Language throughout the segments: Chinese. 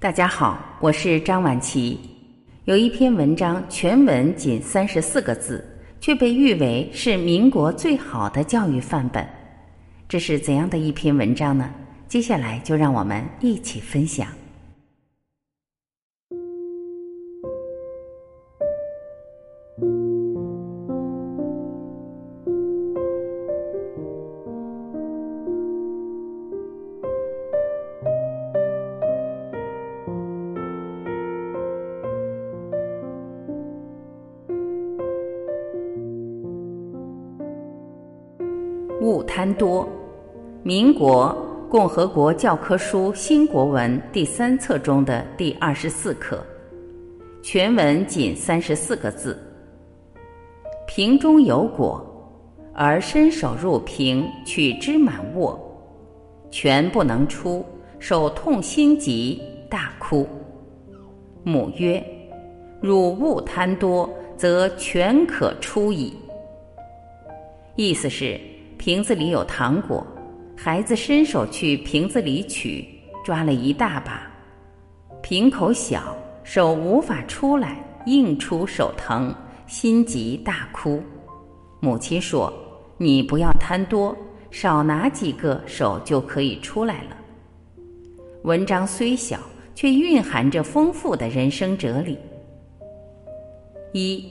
大家好，我是张婉琪。有一篇文章全文仅34个字，却被誉为是民国最好的教育范本。这是怎样的一篇文章呢？接下来就让我们一起分享。勿贪多，民国共和国教科书新国文第3册中的第24课，全文仅34个字。瓶中有果，而伸手入瓶取之满握，全不能出，手痛心急，大哭。母曰：汝勿贪多，则全可出矣。意思是瓶子里有糖果，孩子伸手去瓶子里取，抓了一大把，瓶口小，手无法出来，硬出手疼，心急大哭。母亲说：你不要贪多，少拿几个手就可以出来了。文章虽小，却蕴含着丰富的人生哲理。一，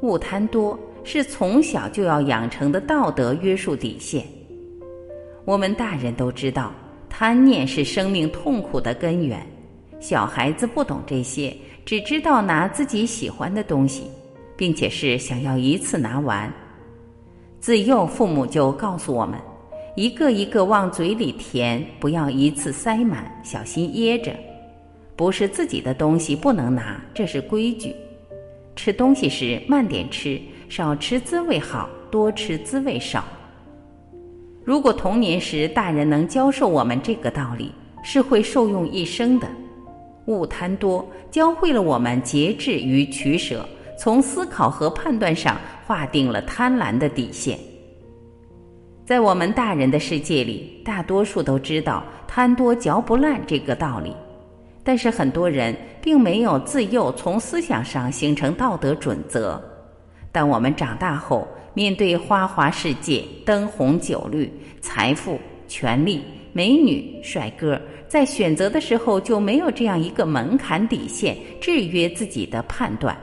勿贪多是从小就要养成的道德约束底线。我们大人都知道，贪念是生命痛苦的根源，小孩子不懂这些，只知道拿自己喜欢的东西，并且是想要一次拿完。自幼父母就告诉我们，一个一个往嘴里填，不要一次塞满，小心噎着。不是自己的东西不能拿，这是规矩。吃东西时慢点吃，少吃滋味好，多吃滋味少。如果童年时大人能教授我们这个道理，是会受用一生的。勿贪多教会了我们节制与取舍，从思考和判断上划定了贪婪的底线。在我们大人的世界里，大多数都知道贪多嚼不烂这个道理，但是很多人并没有自幼从思想上形成道德准则。当我们长大后，面对花花世界、灯红酒绿、财富、权力、美女、帅哥，在选择的时候就没有这样一个门槛底线制约自己的判断，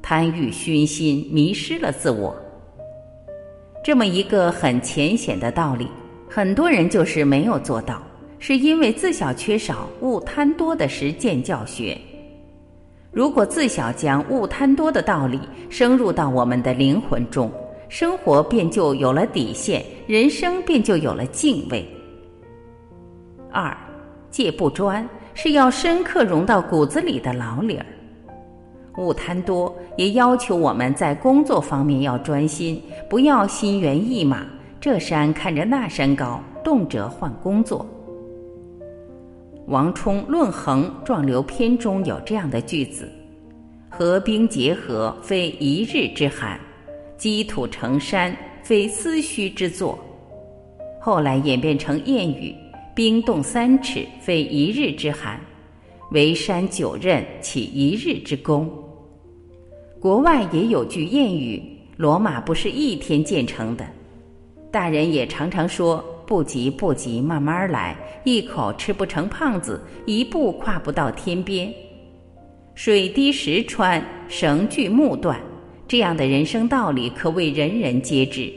贪欲熏心，迷失了自我。这么一个很浅显的道理，很多人就是没有做到，是因为自小缺少勿贪多的实践教学。如果自小将勿贪多的道理深入到我们的灵魂中，生活便就有了底线，人生便就有了敬畏。二，戒不专是要深刻融到骨子里的老理儿。勿贪多也要求我们在工作方面要专心，不要心猿意马，这山看着那山高，动辄换工作。王充《论衡·壮流篇》中有这样的句子：合兵结合，非一日之寒；积土成山，非思虚之作。后来演变成谚语：冰冻三尺，非一日之寒；围山九仞，岂一日之功。国外也有句谚语：罗马不是一天建成的。大人也常常说，不急不急，慢慢来，一口吃不成胖子，一步跨不到天边。水滴石穿，绳锯木断，这样的人生道理可谓人人皆知，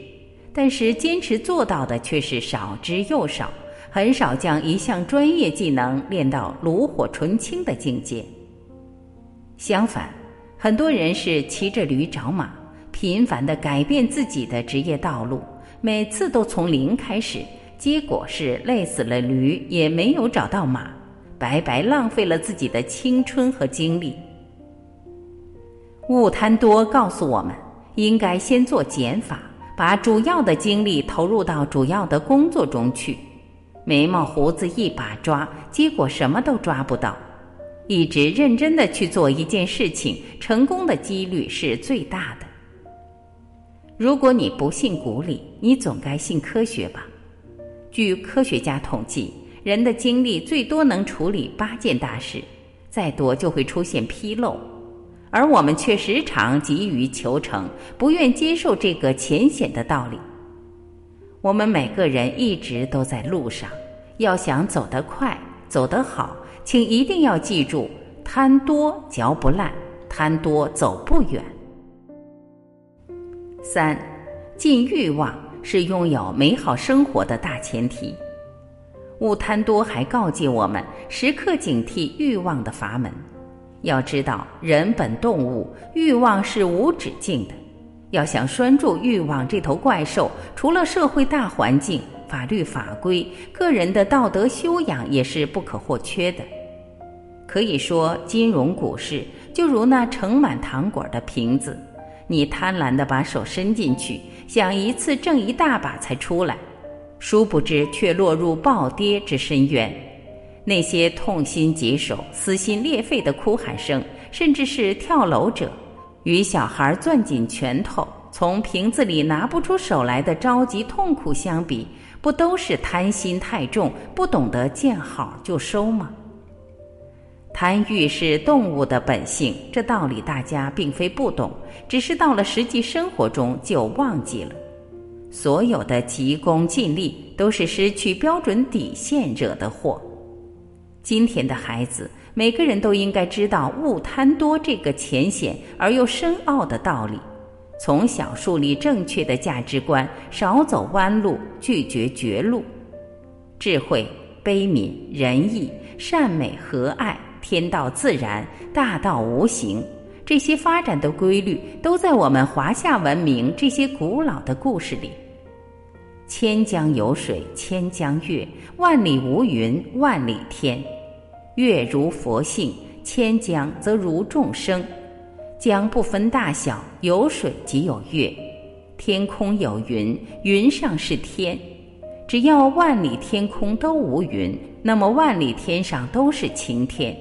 但是坚持做到的却是少之又少，很少将一项专业技能练到炉火纯青的境界。相反，很多人是骑着驴找马，频繁地改变自己的职业道路，每次都从零开始，结果是累死了驴，也没有找到马，白白浪费了自己的青春和精力。勿贪多告诉我们，应该先做减法，把主要的精力投入到主要的工作中去。眉毛胡子一把抓，结果什么都抓不到。一直认真地去做一件事情，成功的几率是最大的。如果你不信古理，你总该信科学吧。据科学家统计，人的精力最多能处理8件大事，再多就会出现纰漏，而我们却时常急于求成，不愿接受这个浅显的道理。我们每个人一直都在路上，要想走得快走得好，请一定要记住，贪多嚼不烂，贪多走不远。3，禁欲望是拥有美好生活的大前提。勿贪多还告诫我们时刻警惕欲望的阀门。要知道，人本动物，欲望是无止境的。要想拴住欲望这头怪兽，除了社会大环境、法律法规，个人的道德修养也是不可或缺的。可以说，金融股市就如那盛满糖果的瓶子，你贪婪地把手伸进去，想一次挣一大把才出来，殊不知却落入暴跌之深渊。那些痛心疾首、撕心裂肺的哭喊声，甚至是跳楼者与小孩攥紧拳头从瓶子里拿不出手来的着急痛苦相比，不都是贪心太重，不懂得见好就收吗？贪欲是动物的本性，这道理大家并非不懂，只是到了实际生活中就忘记了。所有的急功近利都是失去标准底线惹的祸。今天的孩子，每个人都应该知道勿贪多这个浅显而又深奥的道理，从小树立正确的价值观，少走弯路，拒绝绝路。智慧、悲悯、仁义、善美、和爱、天道自然、大道无形，这些发展的规律都在我们华夏文明这些古老的故事里。千江有水千江月，万里无云万里天。月如佛性，千江则如众生。江不分大小，有水即有月。天空有云，云上是天。只要万里天空都无云，那么万里天上都是晴天。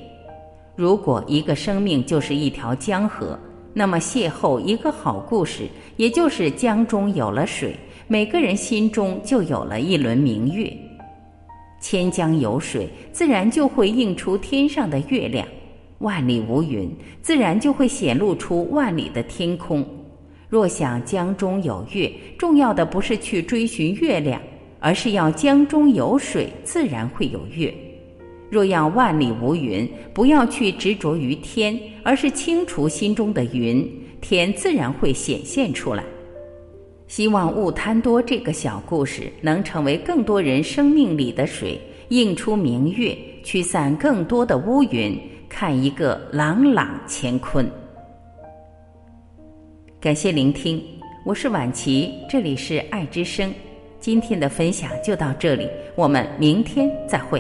如果一个生命就是一条江河，那么邂逅一个好故事，也就是江中有了水，每个人心中就有了一轮明月。千江有水，自然就会映出天上的月亮；万里无云，自然就会显露出万里的天空。若想江中有月，重要的不是去追寻月亮，而是要江中有水，自然会有月。若要万里无云，不要去执着于天，而是清除心中的云，天自然会显现出来。希望勿贪多这个小故事能成为更多人生命里的水，映出明月，驱散更多的乌云，看一个朗朗乾坤。感谢聆听，我是婉琪，这里是爱之声。今天的分享就到这里，我们明天再会。